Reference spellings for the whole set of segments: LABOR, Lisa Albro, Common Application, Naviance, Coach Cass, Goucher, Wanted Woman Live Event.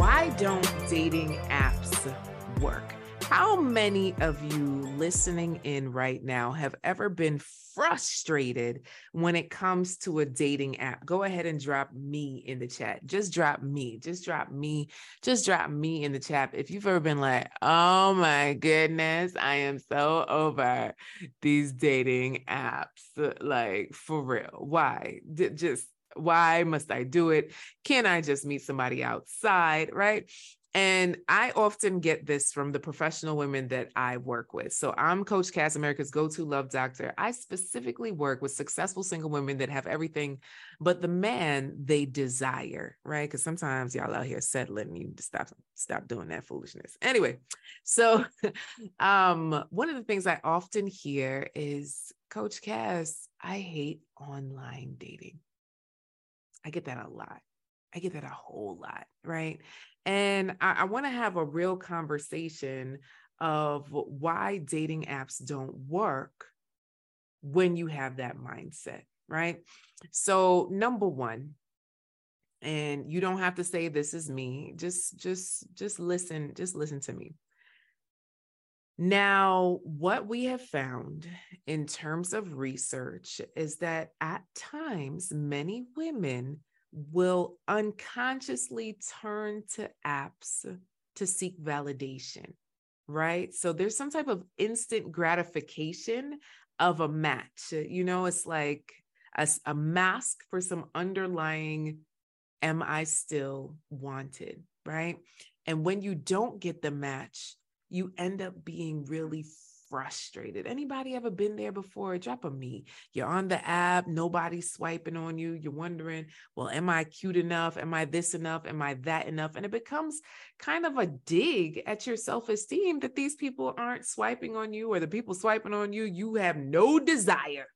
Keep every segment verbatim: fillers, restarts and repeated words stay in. Why don't dating apps work? How many of you listening in right now have ever been frustrated when it comes to a dating app? Go ahead and drop me in the chat. Just drop me. Just drop me. Just drop me in the chat. If you've ever been like, oh my goodness, I am so over these dating apps. Like, for real. Why? D- just why must I do it? Can I just meet somebody outside? Right? And I often get this from the professional women that I work with. So I'm Coach Cass, America's go-to love doctor. I specifically work with successful single women that have everything but the man they desire, right? Because sometimes y'all out here settling, you need to stop, stop doing that foolishness. Anyway, so um, one of the things I often hear is, Coach Cass, I hate online dating. I get that a lot. I get that a whole lot, right? And I, I want to have a real conversation of why dating apps don't work when you have that mindset, right? So number one, and you don't have to say this is me, just, just, just listen, just listen to me. Now, what we have found in terms of research is that at times, many women will unconsciously turn to apps to seek validation, right? So there's some type of instant gratification of a match. You know, it's like a, a mask for some underlying, am I still wanted, right? And when you don't get the match, you end up being really frustrated. Anybody ever been there before? Drop a me. You're on the app. Nobody's swiping on you. You're wondering, well, am I cute enough? Am I this enough? Am I that enough? And it becomes kind of a dig at your self-esteem that these people aren't swiping on you, or the people swiping on you, you have no desire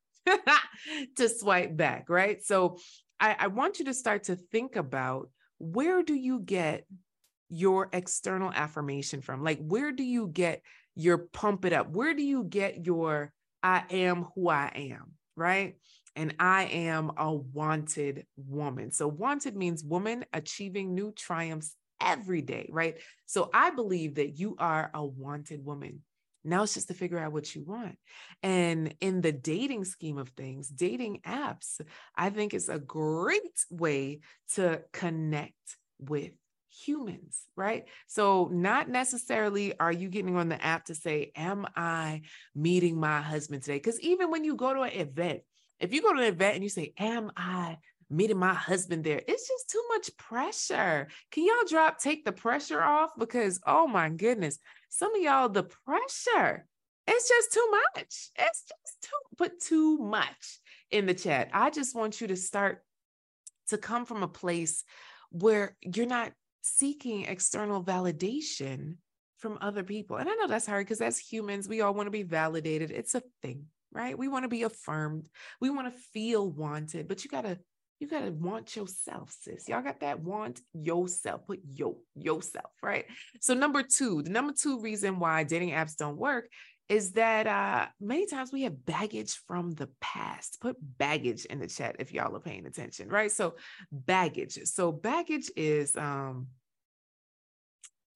to swipe back, right? So I, I want you to start to think about, where do you get your external affirmation from? Like, where do you get your pump it up? Where do you get your, I am who I am, right? And I am a wanted woman. So wanted means woman achieving new triumphs every day, right? So I believe that you are a wanted woman. Now it's just to figure out what you want. And in the dating scheme of things, dating apps, I think it's a great way to connect with humans, right? So not necessarily are you getting on the app to say, am I meeting my husband today? Because even when you go to an event, if you go to an event and you say, am I meeting my husband there? It's just too much pressure. Can y'all drop, take the pressure off? Because, oh my goodness, some of y'all, the pressure, it's just too much. It's just too, put too much in the chat. I just want you to start to come from a place where you're not seeking external validation from other people. And I know that's hard because as humans, we all want to be validated. It's a thing, right? We want to be affirmed. We want to feel wanted, but you gotta, you gotta want yourself, sis. Y'all got that? Want yourself, put yo, yourself, right? So number two, the number two reason why dating apps don't work is that uh, many times we have baggage from the past. Put baggage in the chat if y'all are paying attention, right? So baggage. So baggage is um,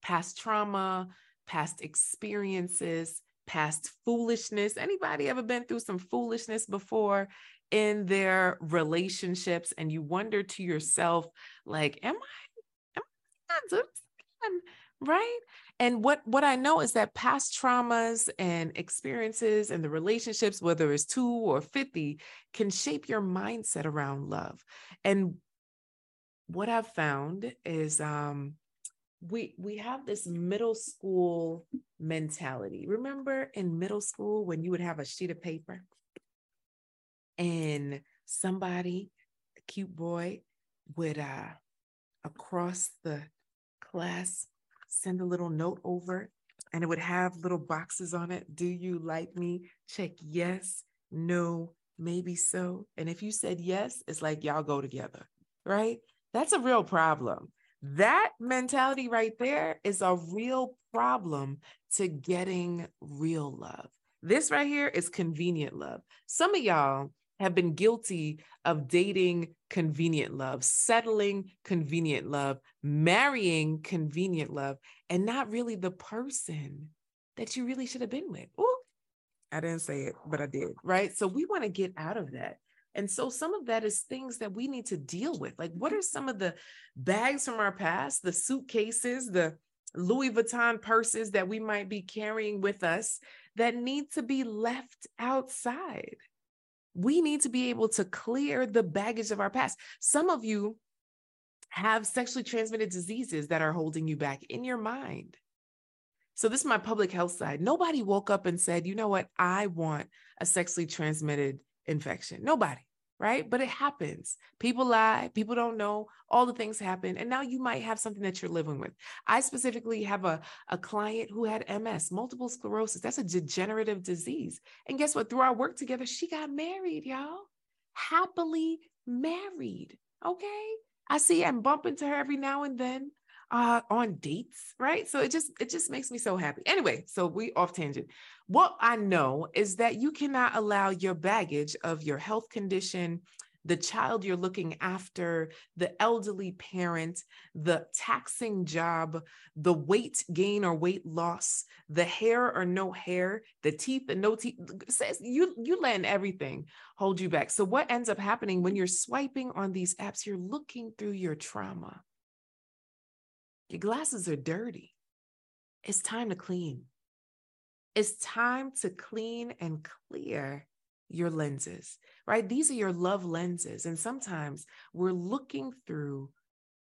past trauma, past experiences, past foolishness. Anybody ever been through some foolishness before in their relationships? And you wonder to yourself, like, am I, am I not doing something? Right? And what, what I know is that past traumas and experiences and the relationships, whether it's two or fifty, can shape your mindset around love. And what I've found is um, we, we have this middle school mentality. Remember in middle school when you would have a sheet of paper and somebody, a cute boy, would uh, across the class send a little note over, and it would have little boxes on it. Do you like me? Check yes, no, maybe so. And if you said yes, it's like y'all go together, right? That's a real problem. That mentality right there is a real problem to getting real love. This right here is convenient love. Some of y'all have been guilty of dating convenient love, settling convenient love, marrying convenient love, and not really the person that you really should have been with. Ooh, I didn't say it, but I did, right? So we want to get out of that. And so some of that is things that we need to deal with. Like, what are some of the bags from our past, the suitcases, the Louis Vuitton purses that we might be carrying with us that need to be left outside? We need to be able to clear the baggage of our past. Some of you have sexually transmitted diseases that are holding you back in your mind. So this is my public health side. Nobody woke up and said, you know what? I want a sexually transmitted infection. Nobody, right? But it happens. People lie. People don't know. All the things happen. And now you might have something that you're living with. I specifically have a, a client who had M S, multiple sclerosis. That's a degenerative disease. And guess what? Through our work together, she got married, y'all. Happily married. Okay. I see I'm bumping to her every now and then uh, on dates, right? So it just, it just makes me so happy. Anyway, so we off tangent. What I know is that you cannot allow your baggage of your health condition, the child you're looking after, the elderly parent, the taxing job, the weight gain or weight loss, the hair or no hair, the teeth and no teeth, says you, you letting everything hold you back. So what ends up happening when you're swiping on these apps, you're looking through your trauma. Your glasses are dirty. It's time to clean. It's time to clean and clear your lenses, right? These are your love lenses. And sometimes we're looking through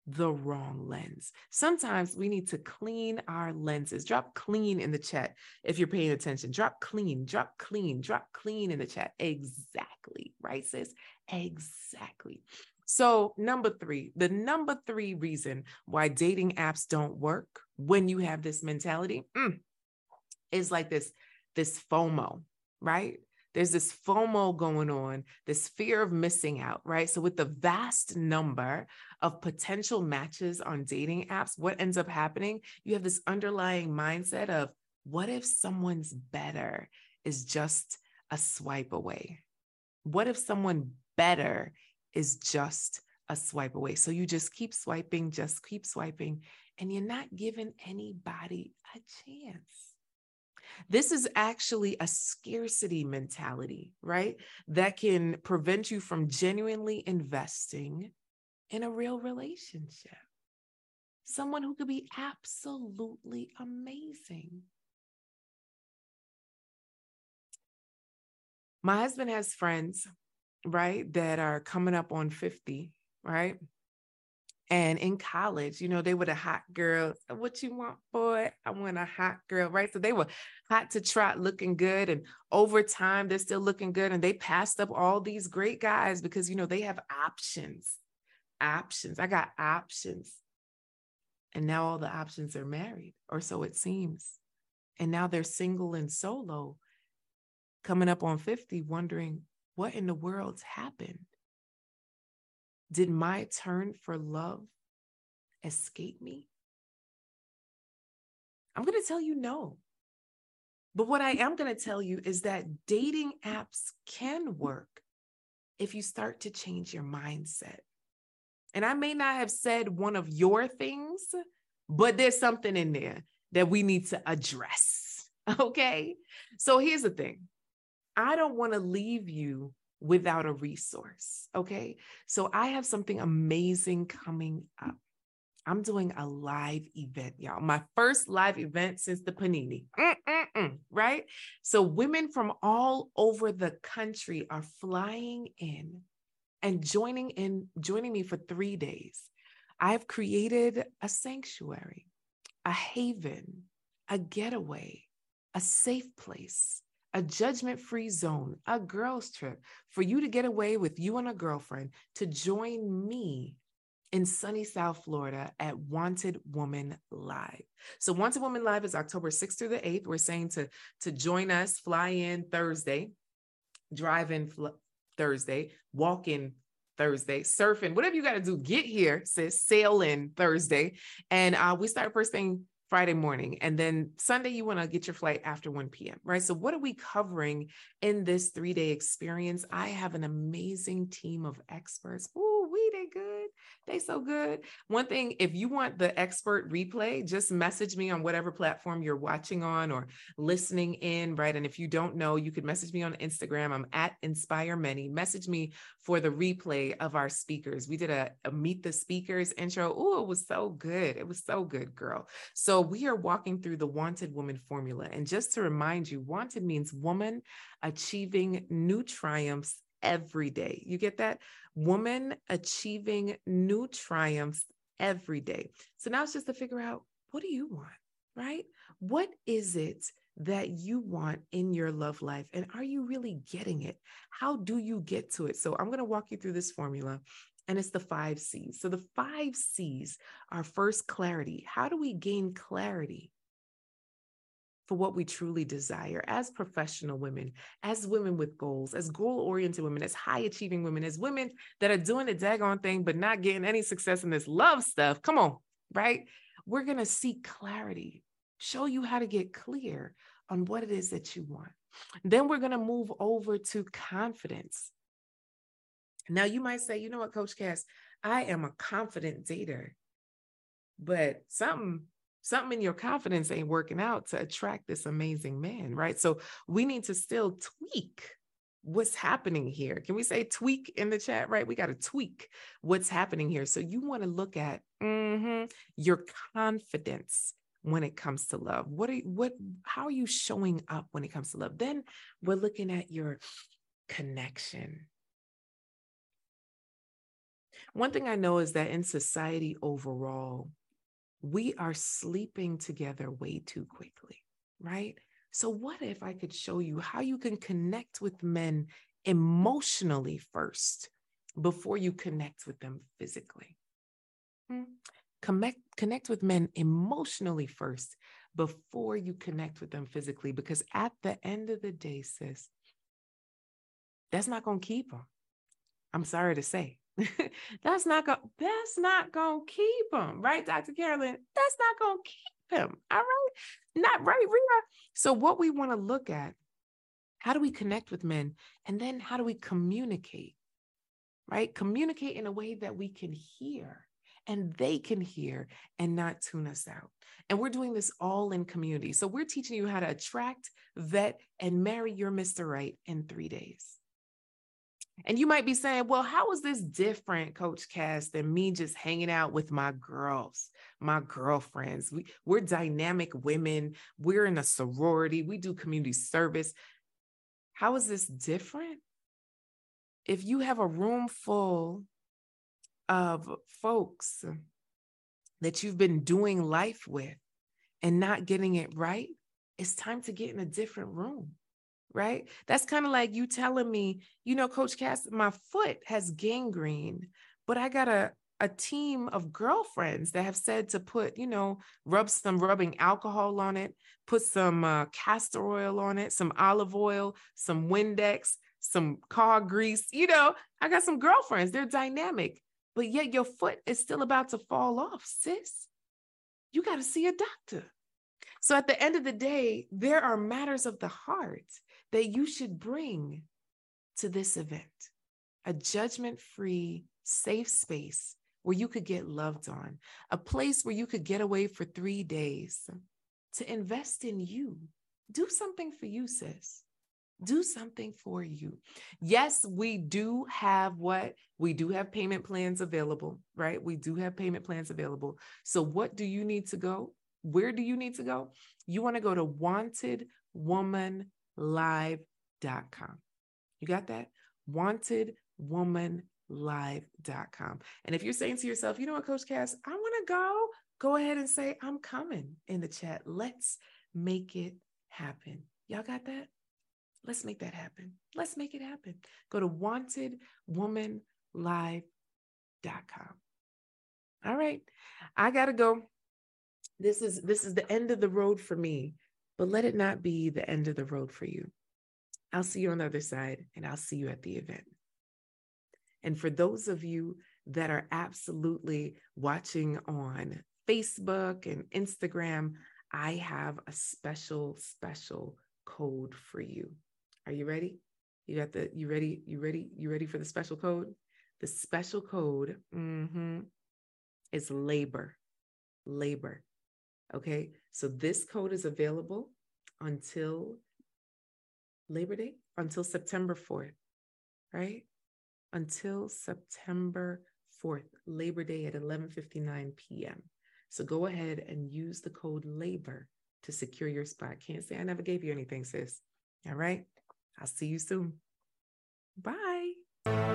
the wrong lens. Sometimes we need to clean our lenses. Drop clean in the chat if you're paying attention. Drop clean, drop clean, drop clean in the chat. Exactly, right, sis? Exactly. So number three, the number three reason why dating apps don't work when you have this mentality mm, is like this, this FOMO, right? There's this FOMO going on, this fear of missing out, right? So with the vast number of potential matches on dating apps, what ends up happening? You have this underlying mindset of, what if someone's better is just a swipe away? What if someone better is just a swipe away? So you just keep swiping, just keep swiping, and you're not giving anybody a chance. This is actually a scarcity mentality, right? That can prevent you from genuinely investing in a real relationship. Someone who could be absolutely amazing. My husband has friends, right, that are coming up on fifty, right? And in college, you know, they were the hot girls. What you want, boy? I want a hot girl, right? So they were hot to trot, looking good. And over time, they're still looking good. And they passed up all these great guys because, you know, they have options, options. I got options. And now all the options are married, or so it seems. And now they're single and solo, coming up on fifty, wondering what in the world's happened. Did my turn for love escape me? I'm going to tell you no. But what I am going to tell you is that dating apps can work if you start to change your mindset. And I may not have said one of your things, but there's something in there that we need to address. Okay? So here's the thing. I don't want to leave you without a resource, okay? So I have something amazing coming up. I'm doing a live event, y'all. My first live event since the panini, Mm-mm-mm, right? So women from all over the country are flying in and joining in, joining me for three days. I've created a sanctuary, a haven, a getaway, a safe place, a judgment-free zone, a girls trip for you to get away with you and a girlfriend to join me in sunny South Florida at Wanted Woman Live. So Wanted Woman Live is October sixth through the eighth. We're saying to, to join us, fly in Thursday, drive in, fl- Thursday, walking Thursday, surfing, whatever you got to do, get here, sis, sailing Thursday. And uh, we start first thing Friday morning. And then Sunday, you want to get your flight after one p.m., right? So what are we covering in this three-day experience? I have an amazing team of experts. Ooh, we did good. They so good. One thing, if you want the expert replay, just message me on whatever platform you're watching on or listening in, right? And if you don't know, you could message me on Instagram. I'm at Inspire Many. Message me for the replay of our speakers. We did a, a Meet the Speakers intro. Ooh, it was so good. It was so good, girl. So we are walking through the Wanted Woman formula. And just to remind you, wanted means woman achieving new triumphs every day. You get that? Woman achieving new triumphs every day. So now it's just to figure out, what do you want, right? What is it that you want in your love life? And are you really getting it? How do you get to it? So I'm going to walk you through this formula. And it's the five C's. So the five C's are first, clarity. How do we gain clarity for what we truly desire as professional women, as women with goals, as goal-oriented women, as high-achieving women, as women that are doing the daggone thing but not getting any success in this love stuff? Come on, right? We're going to seek clarity, show you how to get clear on what it is that you want. Then we're going to move over to confidence. Now you might say, you know what, Coach Cass, I am a confident dater, but something, something in your confidence ain't working out to attract this amazing man, right? So we need to still tweak what's happening here. Can we say tweak in the chat, right? We got to tweak what's happening here. So you want to look at mm-hmm, your confidence when it comes to love. What are you, what, how are you showing up when it comes to love? Then we're looking at your connection. One thing I know is that in society overall, we are sleeping together way too quickly, right? So what if I could show you how you can connect with men emotionally first before you connect with them physically? Hmm? Connect, connect with men emotionally first before you connect with them physically, because at the end of the day, sis, that's not going to keep them. I'm sorry to say. that's not going that's not gonna keep him, right, Doctor Carolyn? That's not gonna keep him. All right, not right, Rita. So what we want to look at, how do we connect with men? And then how do we communicate, right? Communicate in a way that we can hear and they can hear and not tune us out. And we're doing this all in community. So we're teaching you how to attract, vet, and marry your Mister Right in three days. And you might be saying, well, how is this different, Coach Cass, than me just hanging out with my girls, my girlfriends? We, we're dynamic women. We're in a sorority. We do community service. How is this different? If you have a room full of folks that you've been doing life with and not getting it right, it's time to get in a different room. Right? That's kind of like you telling me, you know, Coach Cass, my foot has gangrene, but I got a, a team of girlfriends that have said to put, you know, rub some rubbing alcohol on it, put some uh, castor oil on it, some olive oil, some Windex, some car grease. You know, I got some girlfriends. They're dynamic, but yet your foot is still about to fall off, sis. You got to see a doctor. So at the end of the day, there are matters of the heart that you should bring to this event, a judgment-free, safe space where you could get loved on, a place where you could get away for three days to invest in you. Do something for you, sis. Do something for you. Yes, we do have what? We do have payment plans available, right? We do have payment plans available. So what do you need to go? Where do you need to go? You want to go to wanted woman live dot com. You got that? wanted woman live dot com. And if you're saying to yourself, you know what, Coach Cass, I want to go, go ahead and say, I'm coming in the chat. Let's make it happen. Y'all got that? Let's make that happen. Let's make it happen. Go to wanted woman live dot com. All right. I got to go. This is, this is the end of the road for me. But let it not be the end of the road for you. I'll see you on the other side, and I'll see you at the event. And for those of you that are absolutely watching on Facebook and Instagram, I have a special, special code for you. Are you ready? You got the, you ready? You ready? You ready for the special code? The special code mm-hmm, is labor, labor. Okay. So this code is available until Labor Day, until September fourth, right? Until September fourth, Labor Day at eleven fifty-nine p.m. So go ahead and use the code labor to secure your spot. Can't say I never gave you anything, sis. All right. I'll see you soon. Bye.